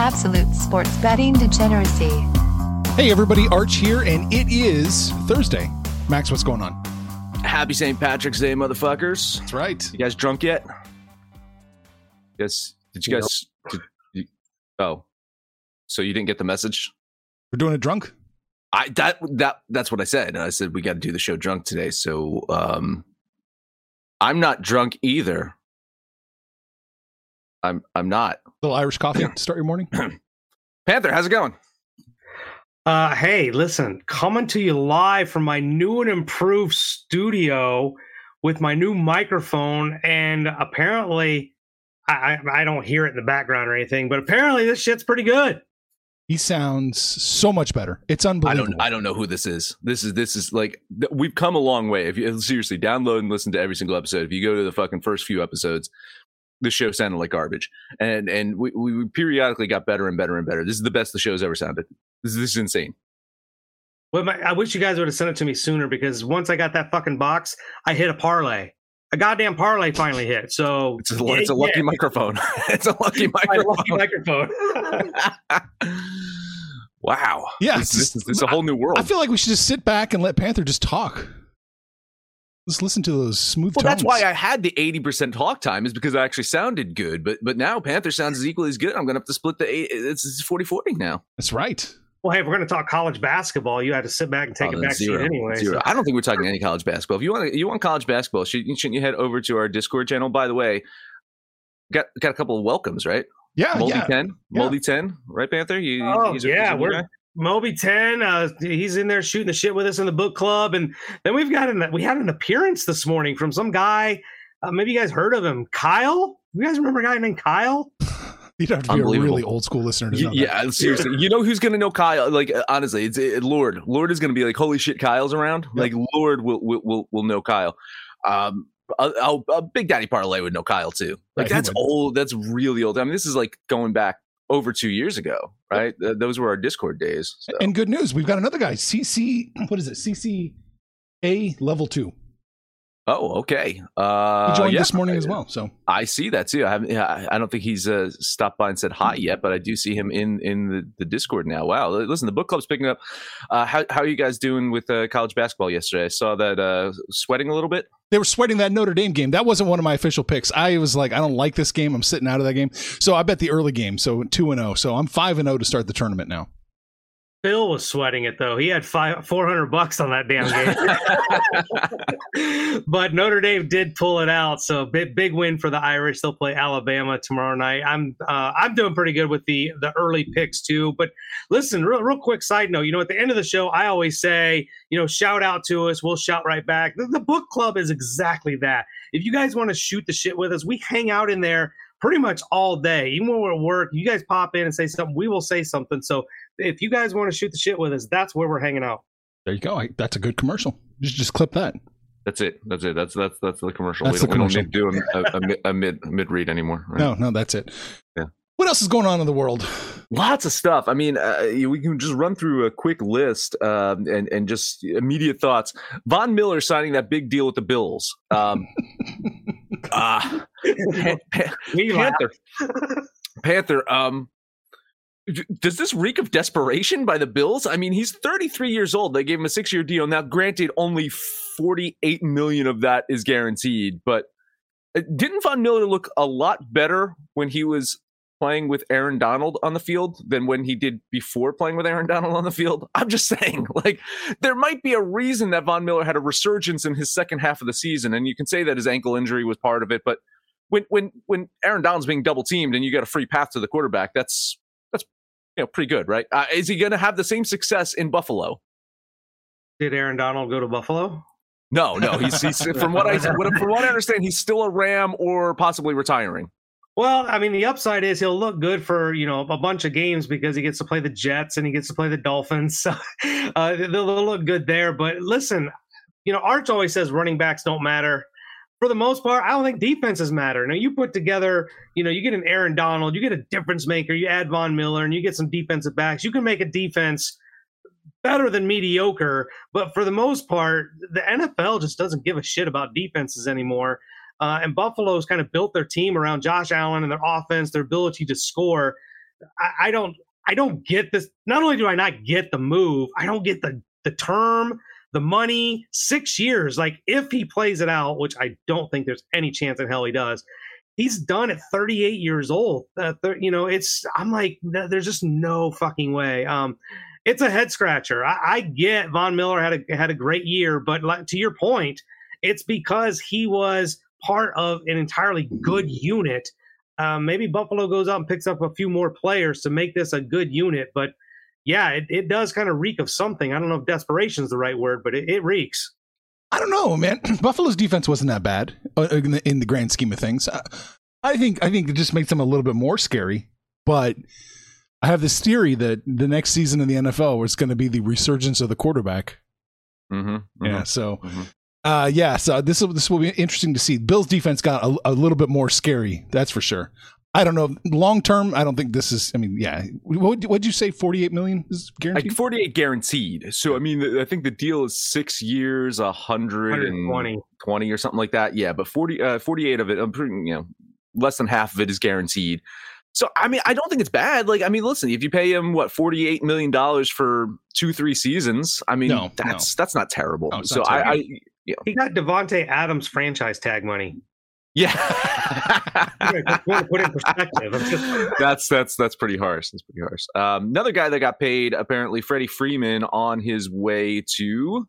Absolute sports betting degeneracy. Hey everybody, Arch here, and it is Thursday. Max, what's going on? Happy St. Patrick's Day, motherfuckers. That's right. You guys drunk yet? Yes. Did you guys? So you didn't get the message? We're doing it drunk? That's what I said. I said we got to do the show drunk today. So I'm not drunk either. I'm not. A little Irish coffee to start your morning. Panther, how's it going? Hey, listen, coming to you live from my new and improved studio with my new microphone, and apparently I don't hear it in the background or anything, but apparently this shit's pretty good. He sounds so much better. It's unbelievable. I don't know who this is. This is like, we've come a long way. If you seriously download and listen to every single episode, if you go to the fucking first few episodes, the show sounded like garbage, and we periodically got better and better and better. This is the best the show's ever sounded. This is insane. Well, I wish you guys would have sent it to me sooner, because once I got that fucking box, I hit a parlay. A goddamn parlay finally hit. So it's a lucky microphone. It's a lucky microphone. Lucky microphone. Wow. Yeah, this is a whole new world. I feel like we should just sit back and let Panther just talk. Let's listen to those smooth tones. Well, that's why I had the 80% talk time, is because I actually sounded good. But now Panther sounds equally as good. I'm going to have to split the 8. It's 40-40 now. That's right. Well, hey, if we're going to talk college basketball, you had to sit back and take a back seat anyway. So. I don't think we're talking any college basketball. If you want college basketball, shouldn't you head over to our Discord channel? By the way, got a couple of welcomes, right? Yeah, Moldy 10. Yeah. Moldy 10, right, Panther? Moby 10, he's in there shooting the shit with us in the book club. And then we had an appearance this morning from some guy. Maybe you guys heard of him. Kyle? You guys remember a guy named Kyle? You'd have to be a really old school listener to know that. Seriously. You know who's going to know Kyle? Like, honestly, it's Lord. Lord is going to be like, holy shit, Kyle's around. Yep. Like, Lord will know Kyle. A Big Daddy Parlay would know Kyle, too. Like, right, that's old. That's really old. I mean, this is like going back over 2 years ago, right? Yep. Those were our Discord days. So. And good news, we've got another guy, CCA level 2. Oh, okay. He joined this morning as well. So I see that too. I don't think he's stopped by and said hi yet, but I do see him in the Discord now. Wow. Listen, the book club's picking up. How are you guys doing with college basketball yesterday? I saw that sweating a little bit. They were sweating that Notre Dame game. That wasn't one of my official picks. I was like, I don't like this game. I'm sitting out of that game. So I bet the early game. So 2-0. So I'm 5-0 to start the tournament now. Bill was sweating it, though. He had $400 on that damn game. But Notre Dame did pull it out, so big win for the Irish. They'll play Alabama tomorrow night. I'm doing pretty good with the early picks, too. But listen, real quick side note, at the end of the show, I always say, shout out to us. We'll shout right back. The book club is exactly that. If you guys want to shoot the shit with us, we hang out in there pretty much all day. Even when we're at work, you guys pop in and say something, we will say something. So if you guys want to shoot the shit with us, that's where we're hanging out. There you go. That's a good commercial. You should just clip that. That's it. That's the commercial. We don't do a mid-read anymore. Right? No, that's it. Yeah. What else is going on in the world? Lots of stuff. I mean, we can just run through a quick list and just immediate thoughts. Von Miller signing that big deal with the Bills. Panther. does this reek of desperation by the Bills? I mean, he's 33 years old. They gave him a 6-year deal. Now, granted, only $48 million of that is guaranteed, but didn't Von Miller look a lot better when he was playing with Aaron Donald on the field than when he did before playing with Aaron Donald on the field? I'm just saying, like, there might be a reason that Von Miller had a resurgence in his second half of the season, and you can say that his ankle injury was part of it, but when Aaron Donald's being double teamed and you got a free path to the quarterback, that's you know, pretty good, right? Is he going to have the same success in Buffalo? Did Aaron Donald go to Buffalo? No. He's from what I understand, he's still a Ram or possibly retiring. Well, I mean, the upside is he'll look good for, you know, a bunch of games because he gets to play the Jets and he gets to play the Dolphins. So they'll look good there. But listen, you know, Arch always says running backs don't matter. For the most part, I don't think defenses matter. Now, you put together, you know, you get an Aaron Donald, you get a difference maker, you add Von Miller, and you get some defensive backs. You can make a defense better than mediocre. But for the most part, the NFL just doesn't give a shit about defenses anymore. And Buffalo's kind of built their team around Josh Allen and their offense, their ability to score. I don't get this. Not only do I not get the move, I don't get the term, the money, 6 years. Like, if he plays it out, which I don't think there's any chance in hell he does, he's done at 38 years old. You know, I'm like, there's just no fucking way. It's a head scratcher. I get Von Miller had a great year, but like, to your point, it's because he was part of an entirely good unit. Maybe Buffalo goes out and picks up a few more players to make this a good unit, but yeah, it does kind of reek of something. I don't know if desperation is the right word, but it reeks. I don't know, man. Buffalo's defense wasn't that bad in the grand scheme of things. I think it just makes them a little bit more scary, but I have this theory that the next season in the NFL was going to be the resurgence of the quarterback. Mm-hmm. Yeah. So, so this will be interesting to see. Bill's defense got a little bit more scary, that's for sure. I don't know. Long term, I don't think this is. I mean, yeah. What'd you say? $48 million is guaranteed. 48 guaranteed. So I mean, I think the deal is 6 years, $120 million or something like that. Yeah, but 48 of it, you know, less than half of it is guaranteed. So I mean, I don't think it's bad. Like, I mean, listen, if you pay him $48 million for 2-3 seasons, I mean, that's not terrible. No, so not terrible. He got Devonte Adams franchise tag money. Yeah, put in perspective. That's pretty harsh. That's pretty harsh. Another guy that got paid, apparently, Freddie Freeman, on his way to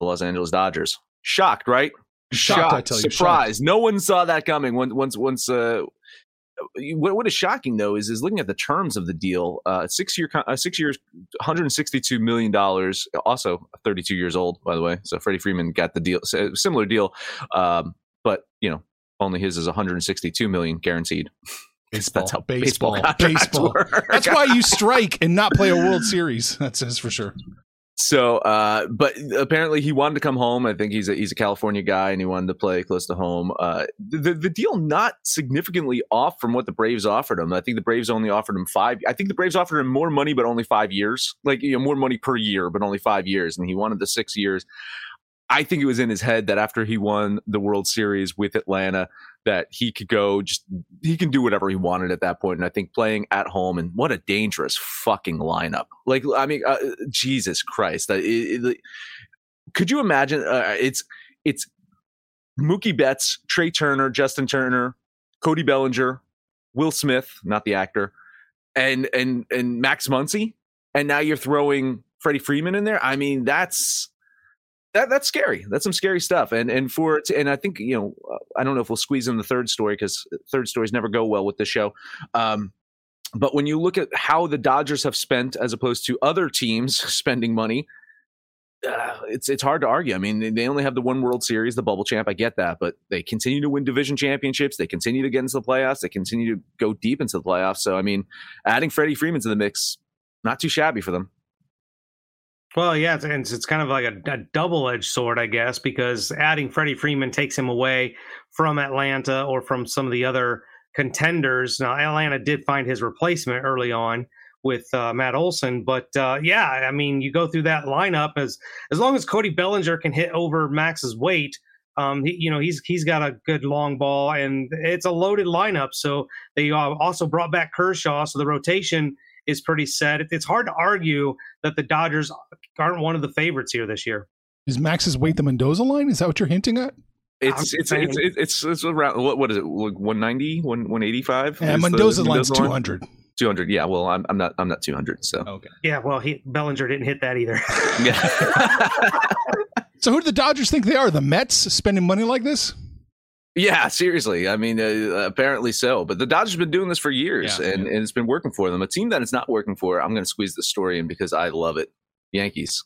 the Los Angeles Dodgers. Shocked, right? Shocked. I tell you, surprised. No one saw that coming. What is shocking though is looking at the terms of the deal. 6 years, $162 million. Also, 32 years old, by the way. So Freddie Freeman got the deal, similar deal. But, you know, only his is $162 million guaranteed. Baseball. That's how baseball work. That's why you strike and not play a World Series. That's for sure. So, but apparently he wanted to come home. I think he's a California guy and he wanted to play close to home. The deal not significantly off from what the Braves offered him. I think the Braves only offered him 5. I think the Braves offered him more money, but only 5 years. Like, you know, more money per year, but only 5 years. And he wanted the 6 years. I think it was in his head that after he won the World Series with Atlanta, that he could go he can do whatever he wanted at that point. And I think playing at home, and what a dangerous fucking lineup. Like, I mean, Jesus Christ. Could you imagine? It's Mookie Betts, Trey Turner, Justin Turner, Cody Bellinger, Will Smith, not the actor, and Max Muncy. And now you're throwing Freddie Freeman in there. I mean, that's scary. That's some scary stuff. And I think, you know, I don't know if we'll squeeze in the third story because third stories never go well with the show. But when you look at how the Dodgers have spent as opposed to other teams spending money, it's hard to argue. I mean, they only have the one World Series, the bubble champ. I get that, but they continue to win division championships. They continue to get into the playoffs. They continue to go deep into the playoffs. So, I mean, adding Freddie Freeman to the mix, not too shabby for them. Well, yeah, and it's kind of like a double-edged sword, I guess, because adding Freddie Freeman takes him away from Atlanta or from some of the other contenders. Now, Atlanta did find his replacement early on with Matt Olson, but yeah, I mean, you go through that lineup as long as Cody Bellinger can hit over Max's weight, he's got a good long ball, and it's a loaded lineup. So they also brought back Kershaw, so the rotation is pretty set. It's hard to argue that the Dodgers aren't one of the favorites here this year. Is Max's weight the Mendoza line? Is that what you're hinting at? It's around what is it? 190, 185? Yeah, Mendoza's line's 200. 200, yeah. Well, I'm not 200. So okay. Yeah. Well, Bellinger didn't hit that either. So who do the Dodgers think they are? The Mets spending money like this? Yeah, seriously. I mean, apparently so. But the Dodgers have been doing this for years, and it's been working for them. A team that it's not working for, I'm going to squeeze the story in because I love it. Yankees.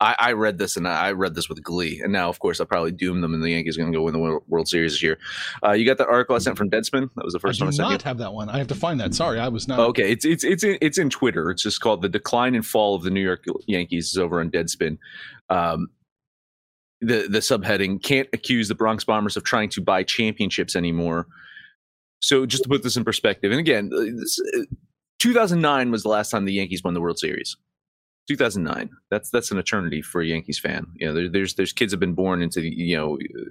I read this, and I read this with glee. And now, of course, I probably doomed them, and the Yankees are going to go win the World Series this year. You got the article I sent from Deadspin. That was the first one I sent. I do not have that one. I have to find that. Sorry, I was not. Okay, it's in Twitter. It's just called "The Decline and Fall of the New York Yankees" is over on Deadspin. The subheading: "Can't accuse the Bronx Bombers of trying to buy championships anymore." So just to put this in perspective, and again, 2009 was the last time the Yankees won the World Series. 2009. That's an eternity for a Yankees fan. You know, there's kids have been born into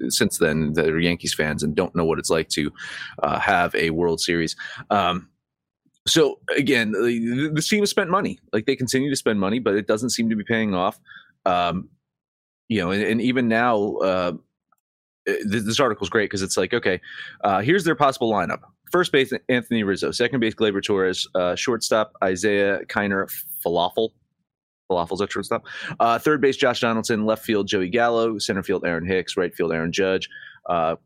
since then that are Yankees fans and don't know what it's like to have a World Series. So again, the team has spent money. Like they continue to spend money, but it doesn't seem to be paying off. And even now, this article's great because it's like, okay, here's their possible lineup. First base, Anthony Rizzo. Second base, Gleyber Torres. Shortstop, Isaiah Kiner-Falefa. Falafel's at shortstop. Third base, Josh Donaldson. Left field, Joey Gallo. Center field, Aaron Hicks. Right field, Aaron Judge.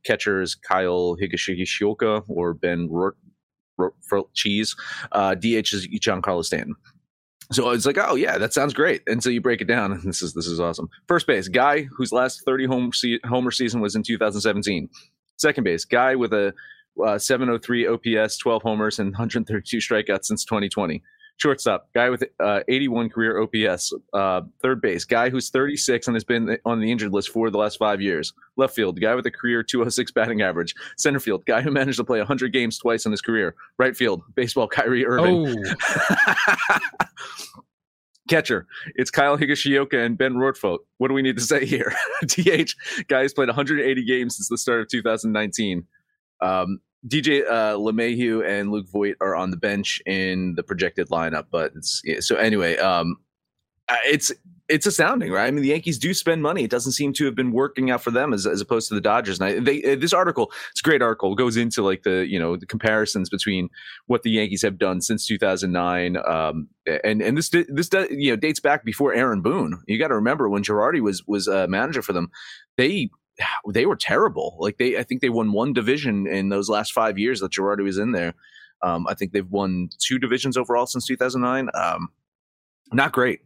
Catchers, Kyle Higashioka or Ben Rourke Cheese. DH is Giancarlo Stanton. So it's like, oh yeah, that sounds great. And so you break it down, and this is awesome. First base, guy whose last 30 homer season was in 2017. Second base, guy with a 703 OPS, 12 homers, and 132 strikeouts since 2020. Shortstop, guy with 81 career OPS. Third base, guy who's 36 and has been on the injured list for the last 5 years. Left field, guy with a career 206 batting average. Center field, guy who managed to play 100 games twice in his career. Right field, baseball Kyrie Irving. Oh. Catcher, it's Kyle Higashioka and Ben Rourke. What do we need to say here? DH, guy who's played 180 games since the start of 2019. DJ LeMahieu and Luke Voigt are on the bench in the projected lineup, but it's astounding, right? I mean, the Yankees do spend money. It doesn't seem to have been working out for them as opposed to the Dodgers. And this article, it's a great article, goes into like the comparisons between what the Yankees have done since 2009, and this dates back before Aaron Boone. You got to remember when Girardi was a manager for them, they were terrible. Like I think they won one division in those last 5 years that Girardi was in there. I think they've won two divisions overall since 2009. Not great.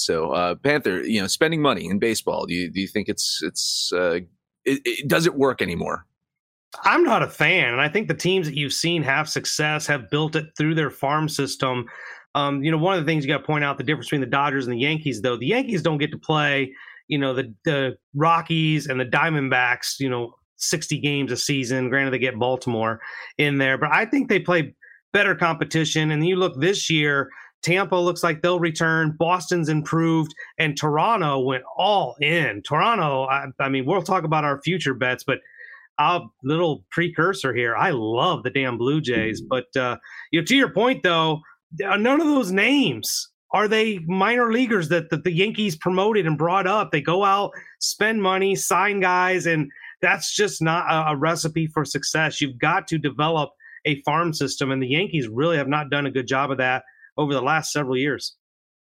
So Panther, spending money in baseball. Do you think it doesn't work anymore? I'm not a fan, and I think the teams that you've seen have success have built it through their farm system. One of the things you got to point out the difference between the Dodgers and the Yankees, though. The Yankees don't get to play the Rockies and the Diamondbacks, 60 games a season. Granted, they get Baltimore in there, but I think they play better competition. And you look this year, Tampa looks like they'll return. Boston's improved, and Toronto went all in. Toronto, I mean, we'll talk about our future bets, but a little precursor here. I love the damn Blue Jays, but to your point, though, none of those names are they minor leaguers that the Yankees promoted and brought up. They go out, spend money, sign guys, and that's just not a recipe for success. You've got to develop a farm system, and the Yankees really have not done a good job of that over the last several years.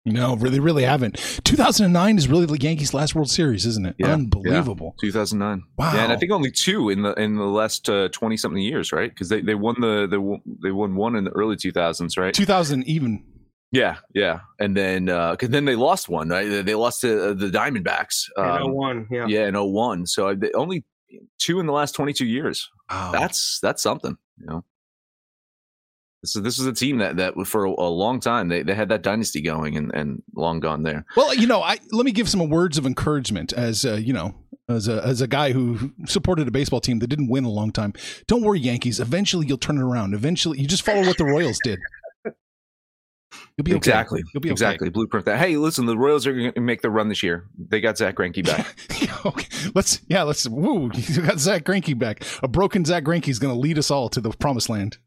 No, they really haven't. 2009 is really the Yankees' last World Series, isn't it? Yeah, unbelievable. Yeah, 2009. Wow. Yeah, and I think only two in the last 20-something years, right? Because they won they won one in the early 2000s, right? 2000 even. Yeah, and then because then they lost one, right? They lost to the Diamondbacks. In 01, yeah. Yeah, in 01. So only two in the last 22 years. Wow. That's something, So this is a team that for a long time they had that dynasty going and long gone there. Well, let me give some words of encouragement as a guy who supported a baseball team that didn't win a long time. Don't worry, Yankees. Eventually, you'll turn it around. Eventually, you just follow what the Royals did. You'll be okay. Exactly. Blueprint that. Hey, listen, the Royals are going to make the run this year. They got Zack Greinke back. Okay. Let's. Woo! You got Zack Greinke back. A broken Zack Greinke is going to lead us all to the promised land.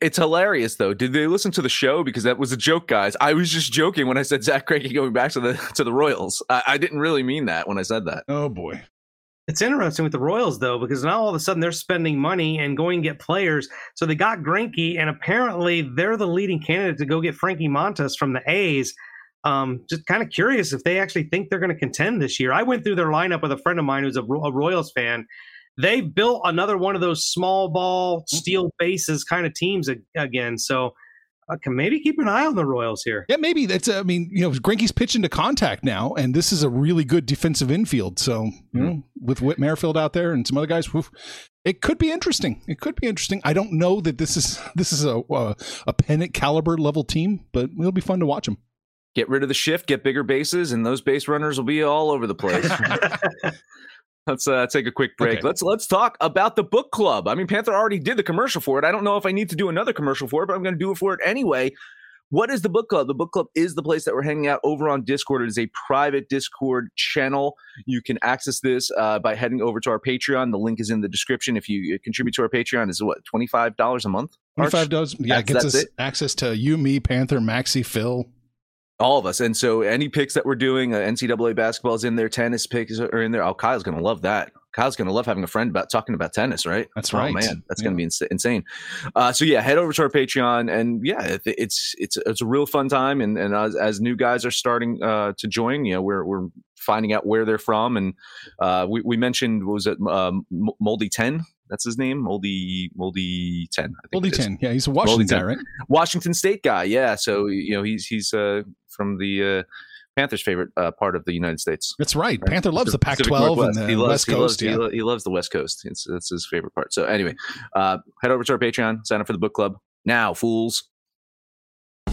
It's hilarious, though. Did they listen to the show? Because that was a joke, guys. I was just joking when I said Zack Greinke going back to the Royals. I didn't really mean that when I said that. Oh, boy. It's interesting with the Royals, though, because now all of a sudden they're spending money and going and get players. So they got Greinke, and apparently they're the leading candidate to go get Frankie Montas from the A's. Just kind of curious if they actually think they're going to contend this year. I went through their lineup with a friend of mine who's a Royals fan. They built another one of those small ball, steal bases kind of teams again. So can maybe keep an eye on the Royals here. Yeah, maybe. Greinke's pitching to contact now, and this is a really good defensive infield. So, with Whit Merrifield out there and some other guys, it could be interesting. I don't know that this is a pennant caliber level team, but it'll be fun to watch them. Get rid of the shift, get bigger bases, and those base runners will be all over the place. Let's take a quick break. Okay. Let's talk about the book club. I mean, Panther already did the commercial for it. I don't know if I need to do another commercial for it, but I'm going to do it for it anyway. What is the book club? The book club is the place that we're hanging out over on Discord. It is a private Discord channel. You can access this by heading over to our Patreon. The link is in the description. If you contribute to our Patreon, it's what, $25 a month? March? $25. Yeah, it gets us access to you, me, Panther, Maxie, Phil. All of us. And so any picks that we're doing, NCAA basketball is in there, tennis picks are in there. Oh, Kyle's going to love that. Kyle's going to love having a friend about talking about tennis, right? That's right. Oh, man, that's going to be insane. So, yeah, head over to our Patreon. And, yeah, it's a real fun time. And as new guys are starting to join, we're finding out where they're from. And we mentioned, what was it, Moldy 10? That's his name, Moldy 10. I think Moldy 10, yeah, he's a Washington guy, right? Washington State guy, yeah. So he's from the Panthers' favorite part of the United States. That's right. Panther loves the Pac-12 and the West Coast. He loves the West Coast. That's his favorite part. So anyway, head over to our Patreon, sign up for the book club now, fools.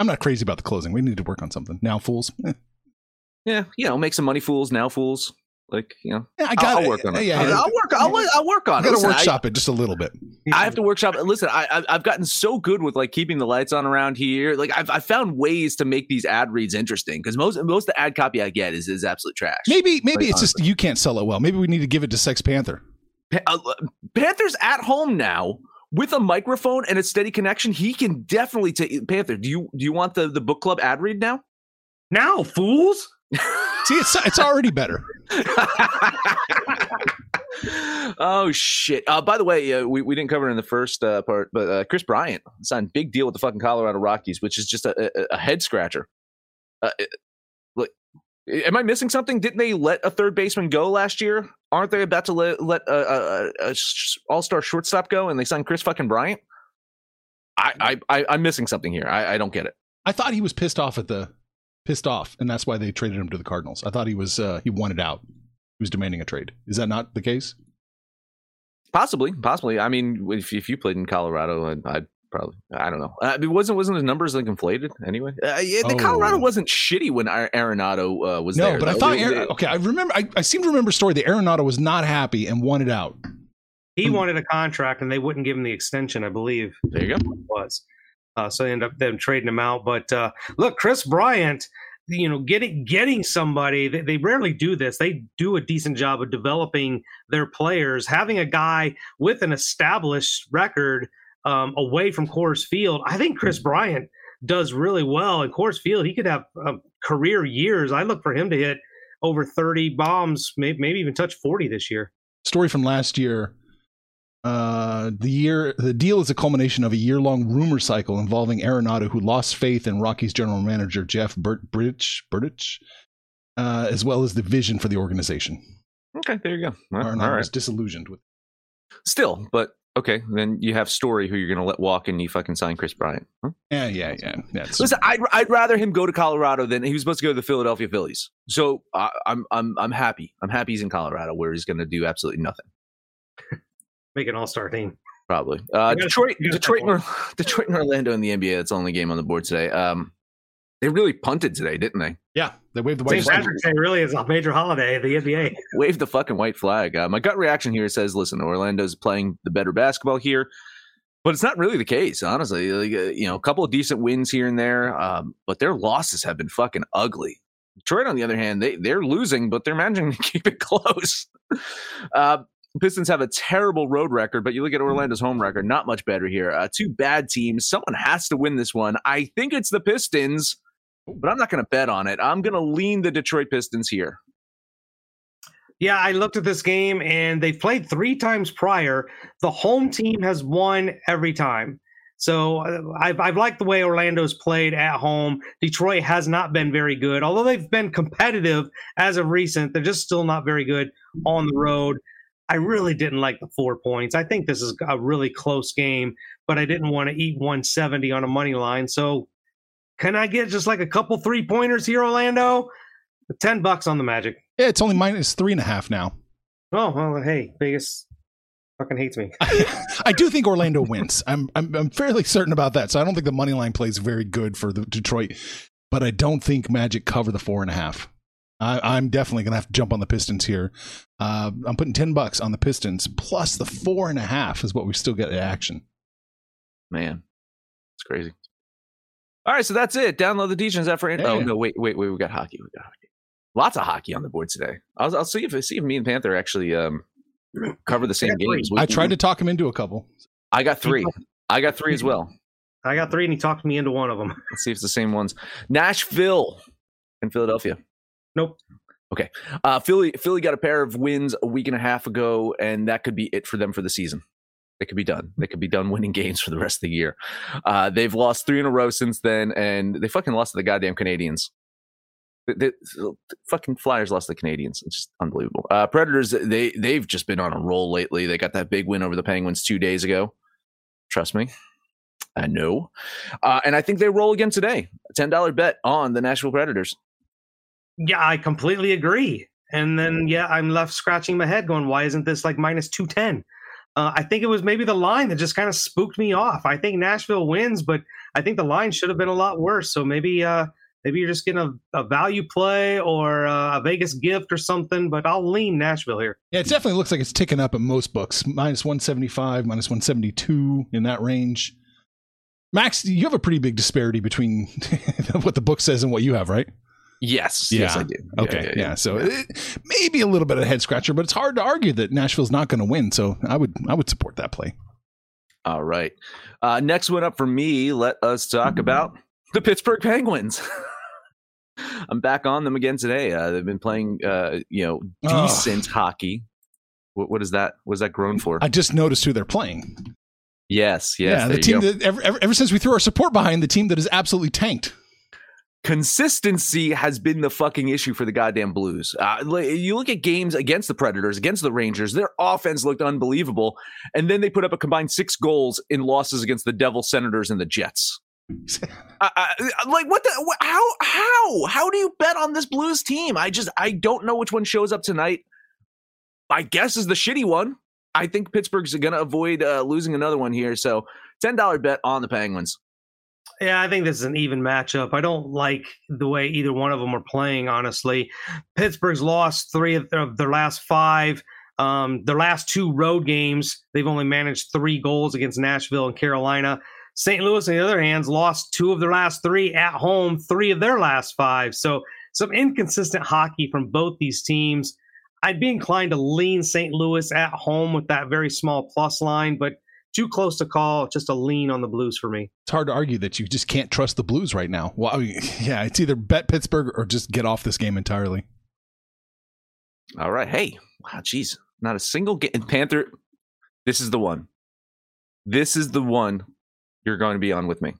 I'm not crazy about the closing. We need to work on something. Now, fools. Yeah, make some money, fools. Now, fools. I'll work on it. I'll work on it. Got to workshop it just a little bit. I have to workshop it. Listen, I've gotten so good with keeping the lights on around here. I've found ways to make these ad reads interesting because most of the ad copy I get is absolute trash. Maybe it's honestly. Just you can't sell it well. Maybe we need to give it to Sex Panther. Panther's at home now. With a microphone and a steady connection, he can definitely take Panther. Do you want the book club ad read now? Now, fools! See, it's already better. Oh shit! By the way, we didn't cover it in the first part, but Chris Bryant signed a big deal with the fucking Colorado Rockies, which is just a head scratcher. Am I missing something? Didn't they let a third baseman go last year? Aren't they about to let a all-star shortstop go? And they signed Chris fucking Bryant. I'm missing something here. I don't get it. I thought he was pissed off, and that's why they traded him to the Cardinals. I thought he wanted out. He was demanding a trade. Is that not the case? Possibly. I mean, if you played in Colorado, I'd probably. I don't know. It wasn't his numbers like inflated anyway. Colorado wasn't shitty when Arenado was there. No, but though. I thought. I remember. I seem to remember a story that Arenado was not happy and wanted out. He wanted a contract, and they wouldn't give him the extension. I believe. There you go. It was. So they ended up them trading him out. But look, Chris Bryant. Getting somebody. They rarely do this. They do a decent job of developing their players. Having a guy with an established record. Away from Coors Field, I think Chris Bryant does really well in Coors Field. He could have career years. I look for him to hit over 30 bombs, maybe even touch 40 this year. Story from last year The deal is a culmination of a year-long rumor cycle involving Arenado, who lost faith in Rockies general manager Jeff Burdich, as well as the vision for the organization. Okay, there you go. Well, Arenado was disillusioned with it. Still, but okay, then you have Story, who you're going to let walk, and you fucking sign Chris Bryant. Huh? Yeah. Listen, I'd rather him go to Colorado than he was supposed to go to the Philadelphia Phillies. So I'm happy. I'm happy he's in Colorado, where he's going to do absolutely nothing. Make an all-star team. Probably. Detroit and Orlando in the NBA. That's the only game on the board today. They really punted today, didn't they? Yeah. They waved the white flag. St. Patrick's Day really is a major holiday in the NBA. Waved the fucking white flag. My gut reaction here says, listen, Orlando's playing the better basketball here, but it's not really the case, honestly. Like, a couple of decent wins here and there, but their losses have been fucking ugly. Detroit, on the other hand, they're losing, but they're managing to keep it close. Pistons have a terrible road record, but you look at Orlando's home record, not much better here. Two bad teams. Someone has to win this one. I think it's the Pistons, but I'm not going to bet on it. I'm going to lean the Detroit Pistons here. Yeah, I looked at this game, and they've played three times prior. The home team has won every time. So I've liked the way Orlando's played at home. Detroit has not been very good. Although they've been competitive as of recent, they're just still not very good on the road. I really didn't like the 4 points. I think this is a really close game, but I didn't want to eat 170 on a money line. So can I get just like a couple 3-pointers here, Orlando? $10 on the Magic. Yeah, it's only -3.5 now. Oh, well, hey, Vegas fucking hates me. I do think Orlando wins. I'm fairly certain about that. So I don't think the money line plays very good for the Detroit, but I don't think Magic cover the 4.5. I'm definitely going to have to jump on the Pistons here. I'm putting $10 on the Pistons, plus the 4.5 is what we still get in action. Man, it's crazy. All right, so that's it. Download the Deejans app for it. Oh, no, wait. We got hockey. Lots of hockey on the board today. I'll see if me and Panther actually cover the same games. I tried to talk him into a couple. I got three as well. I got three, and he talked me into one of them. Let's see if it's the same ones. Nashville and Philadelphia. Nope. Okay. Philly got a pair of wins a week and a half ago, and that could be it for them for the season. They could be done. They could be done winning games for the rest of the year. They've lost three in a row since then, and they fucking lost to the goddamn Canadians. The fucking Flyers lost to the Canadians. It's just unbelievable. Predators, they've just been on a roll lately. They got that big win over the Penguins 2 days ago. Trust me. I know. And I think they roll again today. A $10 bet on the Nashville Predators. Yeah, I completely agree. And then, I'm left scratching my head going, why isn't this like -210? I think it was maybe the line that just kind of spooked me off. I think Nashville wins, but I think the line should have been a lot worse. So maybe you're just getting a value play or a Vegas gift or something, but I'll lean Nashville here. Yeah, it definitely looks like it's ticking up at most books. -175, -172 in that range. Max, you have a pretty big disparity between what the book says and what you have, right? Yes. Yeah. Yes, I do. Okay. Yeah. So it may be a little bit of a head scratcher, but it's hard to argue that Nashville's not going to win. So I would support that play. All right. Next one up for me. Let us talk about the Pittsburgh Penguins. I'm back on them again today. They've been playing, decent hockey. What is that? What is that groan for? I just noticed who they're playing. Yes. Yeah, the team that ever since we threw our support behind the team that is absolutely tanked. Consistency has been the fucking issue for the goddamn Blues. You look at games against the Predators, against the Rangers, their offense looked unbelievable. And then they put up a combined 6 goals in losses against the Devils, Senators, and the Jets. How do you bet on this Blues team? I don't know which one shows up tonight. My guess is the shitty one. I think Pittsburgh's going to avoid losing another one here. So $10 bet on the Penguins. Yeah, I think this is an even matchup. I don't like the way either one of them are playing, honestly. Pittsburgh's lost 3 of their last 5. Their last 2 road games, they've only managed 3 goals against Nashville and Carolina. St. Louis, on the other hand, lost 2 of their last 3 at home, 3 of their last 5. So some inconsistent hockey from both these teams. I'd be inclined to lean St. Louis at home with that very small plus line, but too close to call, just a lean on the Blues for me. It's hard to argue that you just can't trust the Blues right now. Well, it's either bet Pittsburgh or just get off this game entirely. All right. Hey, wow, geez. Not a single game. Panther, This is the one. This is the one you're going to be on with me.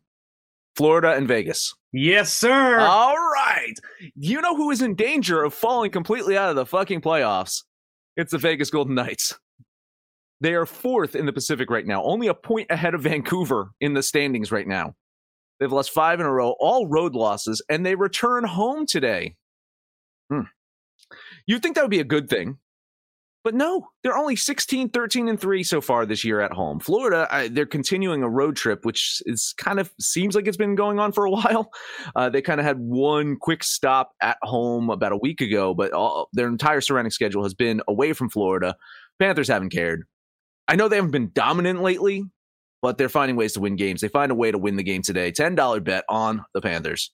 Florida and Vegas. Yes, sir. All right. You know who is in danger of falling completely out of the fucking playoffs? It's the Vegas Golden Knights. They are fourth in the Pacific right now, only a point ahead of Vancouver in the standings right now. They've lost 5 in a row, all road losses, and they return home today. You'd think that would be a good thing, but no, they're only 16, 13, and 3 so far this year at home. Florida, they're continuing a road trip, which is kind of seems like it's been going on for a while. They kind of had one quick stop at home about a week ago, but their entire surrounding schedule has been away from Florida. Panthers haven't cared. I know they haven't been dominant lately, but they're finding ways to win games. They find a way to win the game today. $10 bet on the Panthers.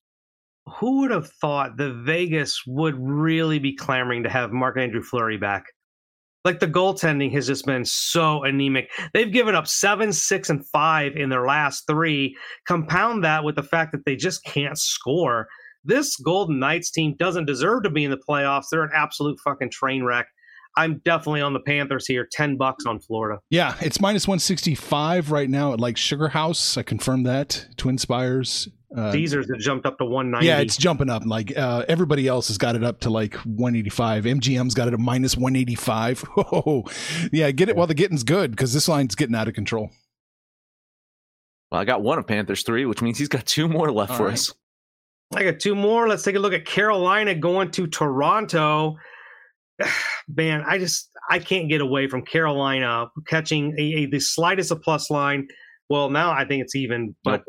Who would have thought that Vegas would really be clamoring to have Marc-Andrew Fleury back? Like, the goaltending has just been so anemic. They've given up 7, 6, and 5 in their last 3. Compound that with the fact that they just can't score. This Golden Knights team doesn't deserve to be in the playoffs. They're an absolute fucking train wreck. I'm definitely on the Panthers here. $10 on Florida. Yeah, it's minus 165 right now at like Sugar House. I confirmed that. Twin Spires. Caesars have jumped up to 190. Yeah, it's jumping up. Like everybody else has got it up to like 185. MGM's got it at minus 185. Oh, yeah, get it while the getting's good because this line's getting out of control. Well, I got one of Panthers 3, which means he's got 2 more left for us. I got 2 more. Let's take a look at Carolina going to Toronto. Man, I can't get away from Carolina catching the slightest of plus line. Well, now I think it's even, but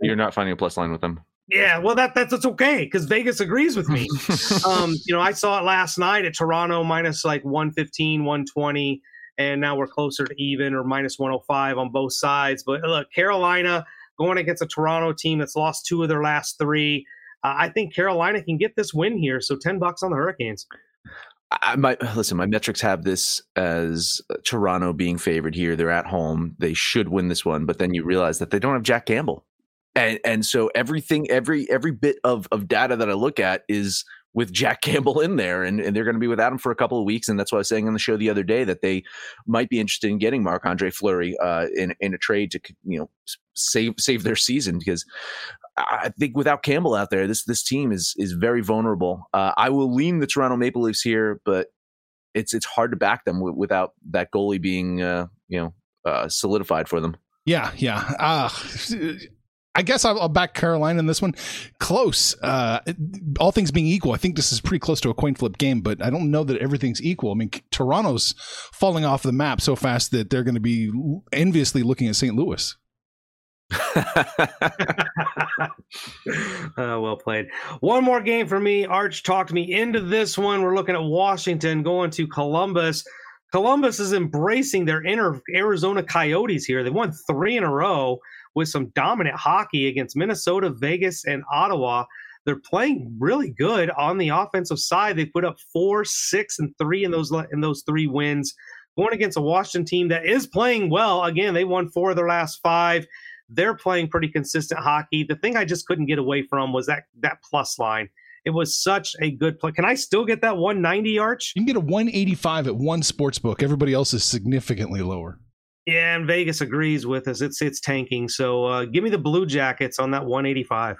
you're not finding a plus line with them. Yeah, well, that's okay because Vegas agrees with me. I saw it last night at Toronto minus like 115, 120, and now we're closer to even or minus 105 on both sides. But look, Carolina going against a Toronto team that's lost 2 of their last 3. I think Carolina can get this win here. So $10 on the Hurricanes. My metrics have this as Toronto being favored here. They're at home. They should win this one, but then you realize that they don't have Jack Campbell. And so everything, every bit of data that I look at is with Jack Campbell in there, and they're going to be without him for a couple of weeks. And that's why I was saying on the show the other day that they might be interested in getting Marc-Andre Fleury in a trade to save their season, because I think without Campbell out there, this team is very vulnerable. I will lean the Toronto Maple Leafs here, but it's hard to back them without that goalie being solidified for them. Yeah. I guess I'll back Carolina in this one. Close. All things being equal, I think this is pretty close to a coin flip game, but I don't know that everything's equal. I mean, Toronto's falling off the map so fast that they're going to be enviously looking at St. Louis. Well played. One more game for me. Arch talked me into this one. We're looking at Washington going to Columbus. Columbus is embracing their inner Arizona Coyotes here. They won 3 in a row with some dominant hockey against Minnesota, Vegas, and Ottawa. They're playing really good on the offensive side. They put up 4, 6, and 3 in those 3 wins, going against a Washington team that is playing well. Again, they won 4 of their last 5. They're playing pretty consistent hockey. The thing I just couldn't get away from was that plus line. It was such a good play. Can I still get that 190, Arch? You can get a 185 at one sports book. Everybody else is significantly lower. Yeah, and Vegas agrees with us. It's tanking. So give me the Blue Jackets on that 185.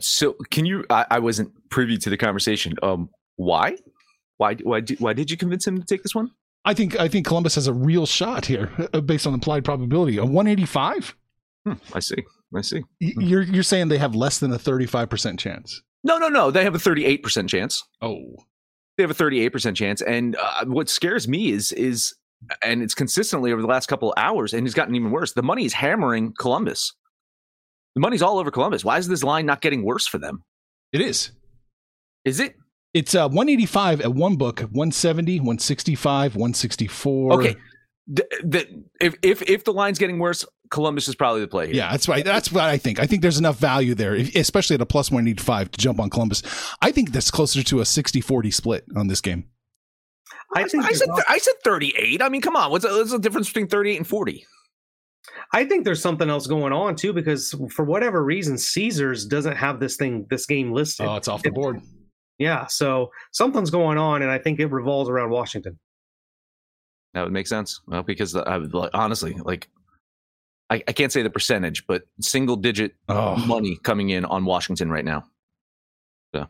So can you? I wasn't privy to the conversation. Why? Why did you convince him to take this one? I think Columbus has a real shot here based on implied probability. A 185? I see. You're saying they have less than a 35% chance? No. They have a 38% chance. Oh. They have a 38% chance. And what scares me is, and it's consistently over the last couple of hours, and it's gotten even worse, the money is hammering Columbus. The money's all over Columbus. Why is this line not getting worse for them? It is. Is it? It's 185 at one book, 170, 165, 164. Okay, if the line's getting worse, Columbus is probably the play here. Yeah, that's what I think. I think there's enough value there, especially at a plus 185 to jump on Columbus. I think that's closer to a 60-40 split on this game. I said 38. I mean, come on, what's the difference between 38 and 40? I think there's something else going on too, because for whatever reason, Caesars doesn't have this game listed. Oh, it's off the board. Yeah, so something's going on, and I think it revolves around Washington. That would make sense. Well, because I would, honestly, like, I can't say the percentage, but single digit money coming in on Washington right now. So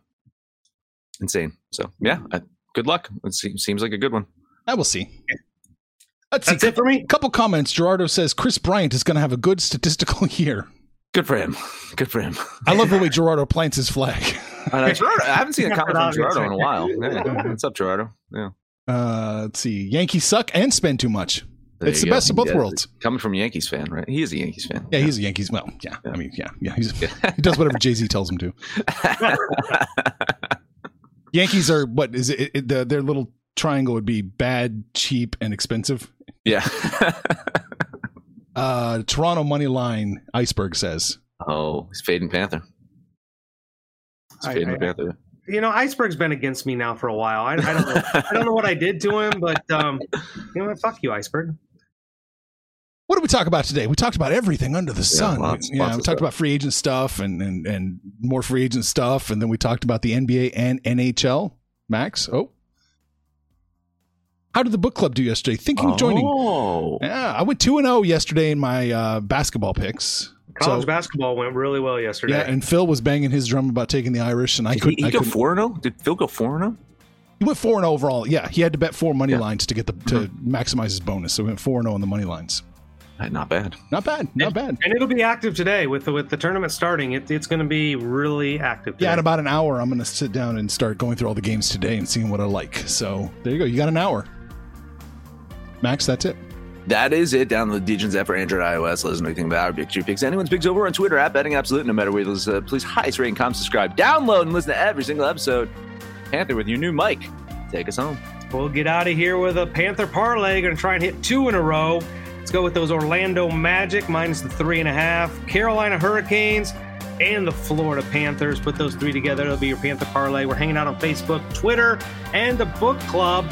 insane. So yeah, good luck. It seems like a good one. I will see. That's it for me. Couple comments. Gerardo says Chris Bryant is going to have a good statistical year. Good for him. Good for him. I love the way Gerardo plants his flag. Gerardo, I haven't seen a comment from Gerardo in a while. Yeah. What's up, Gerardo? Yeah. Let's see. Yankees suck and spend too much. It's the best of both worlds. Coming from a Yankees fan, right? He is a Yankees fan. Yeah, he's a Yankees. Well, yeah. I mean, yeah. He does whatever Jay-Z tells him to. Yankees are what is it? Their little triangle would be bad, cheap, and expensive. Yeah. Toronto money line. Iceberg says. Oh, he's fading Panther. He's fading Panther. You know, Iceberg's been against me now for a while. I don't know. I don't know what I did to him, but you know what? Fuck you, Iceberg. What did we talk about today? We talked about everything under the sun. Lots we talked about free agent stuff and more free agent stuff, and then we talked about the NBA and NHL. Max, how did the book club do yesterday? Thinking of joining. Yeah, I went 2-0 yesterday in my basketball picks. College basketball went really well yesterday. Yeah, and Phil was banging his drum about taking the Irish, and I couldn't. Did he go 4-0? Did Phil go 4-0? He went 4-0 overall. Yeah, he had to bet 4 money lines to get to maximize his bonus. So he went 4-0 on the money lines. Not bad. And it'll be active today with the tournament starting. It's going to be really active today. Yeah, in about an hour, I'm going to sit down and start going through all the games today and seeing what I like. So there you go. You got an hour. Max, that's it. That is it. Download the DGens app for Android, iOS. Let us know anything about our Big Two Picks. Anyone's Picks over on Twitter at Betting Absolute. No matter where you listen, please highest rate and comment, subscribe, download, and listen to every single episode. Panther with your new mic. Take us home. We'll get out of here with a Panther parlay. Going to try and hit 2 in a row. Let's go with those Orlando Magic minus the 3.5, Carolina Hurricanes, and the Florida Panthers. Put those 3 together. It'll be your Panther parlay. We're hanging out on Facebook, Twitter, and the book club.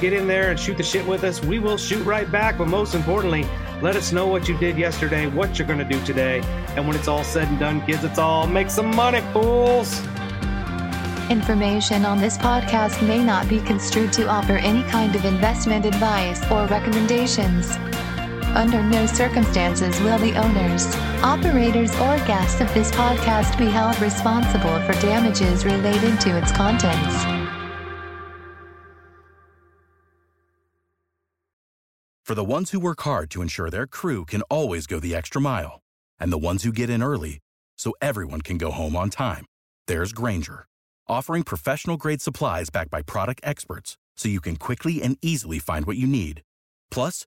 Get in there and shoot the shit with us. We will shoot right back, but most importantly, let us know what you did yesterday, what you're going to do today, and when it's all said and done, kids, it's all make some money, fools. Information on this podcast may not be construed to offer any kind of investment advice or recommendations. Under no circumstances will the owners, operators, or guests of this podcast be held responsible for damages related to its contents. For the ones who work hard to ensure their crew can always go the extra mile, and the ones who get in early so everyone can go home on time, there's Grainger, offering professional-grade supplies backed by product experts so you can quickly and easily find what you need. Plus,